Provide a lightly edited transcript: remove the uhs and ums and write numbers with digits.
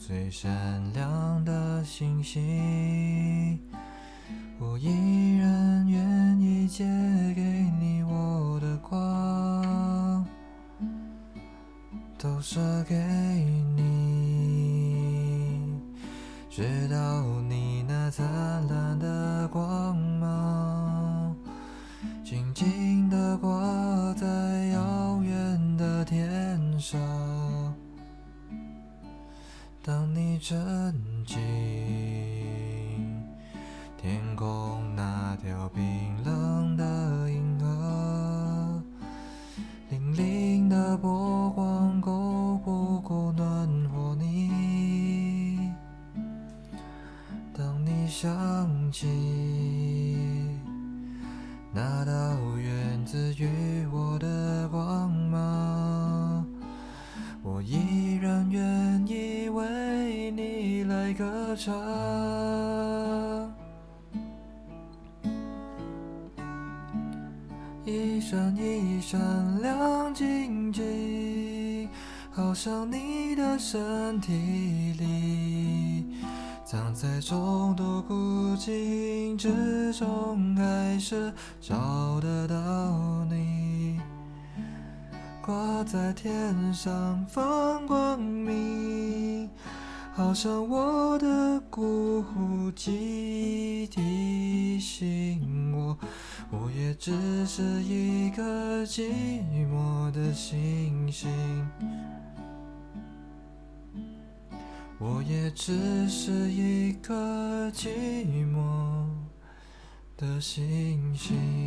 最闪亮的星星，我依然愿意借给你我的光，投射给你，直到你那灿烂的光芒静静地挂在遥远的天上。当你沉浸天空那条冰冷的银河，粼粼的波光够不够暖和你？当你想起那道源自于我的光芒，我依然愿意为你来歌唱。一闪一闪亮晶晶，好像你的身体里藏在众多孤寂之中，还是找得到你，挂在天上放光明，好像我的孤寂提醒我，我也只是一颗寂寞的星星，我也只是一颗寂寞的星星。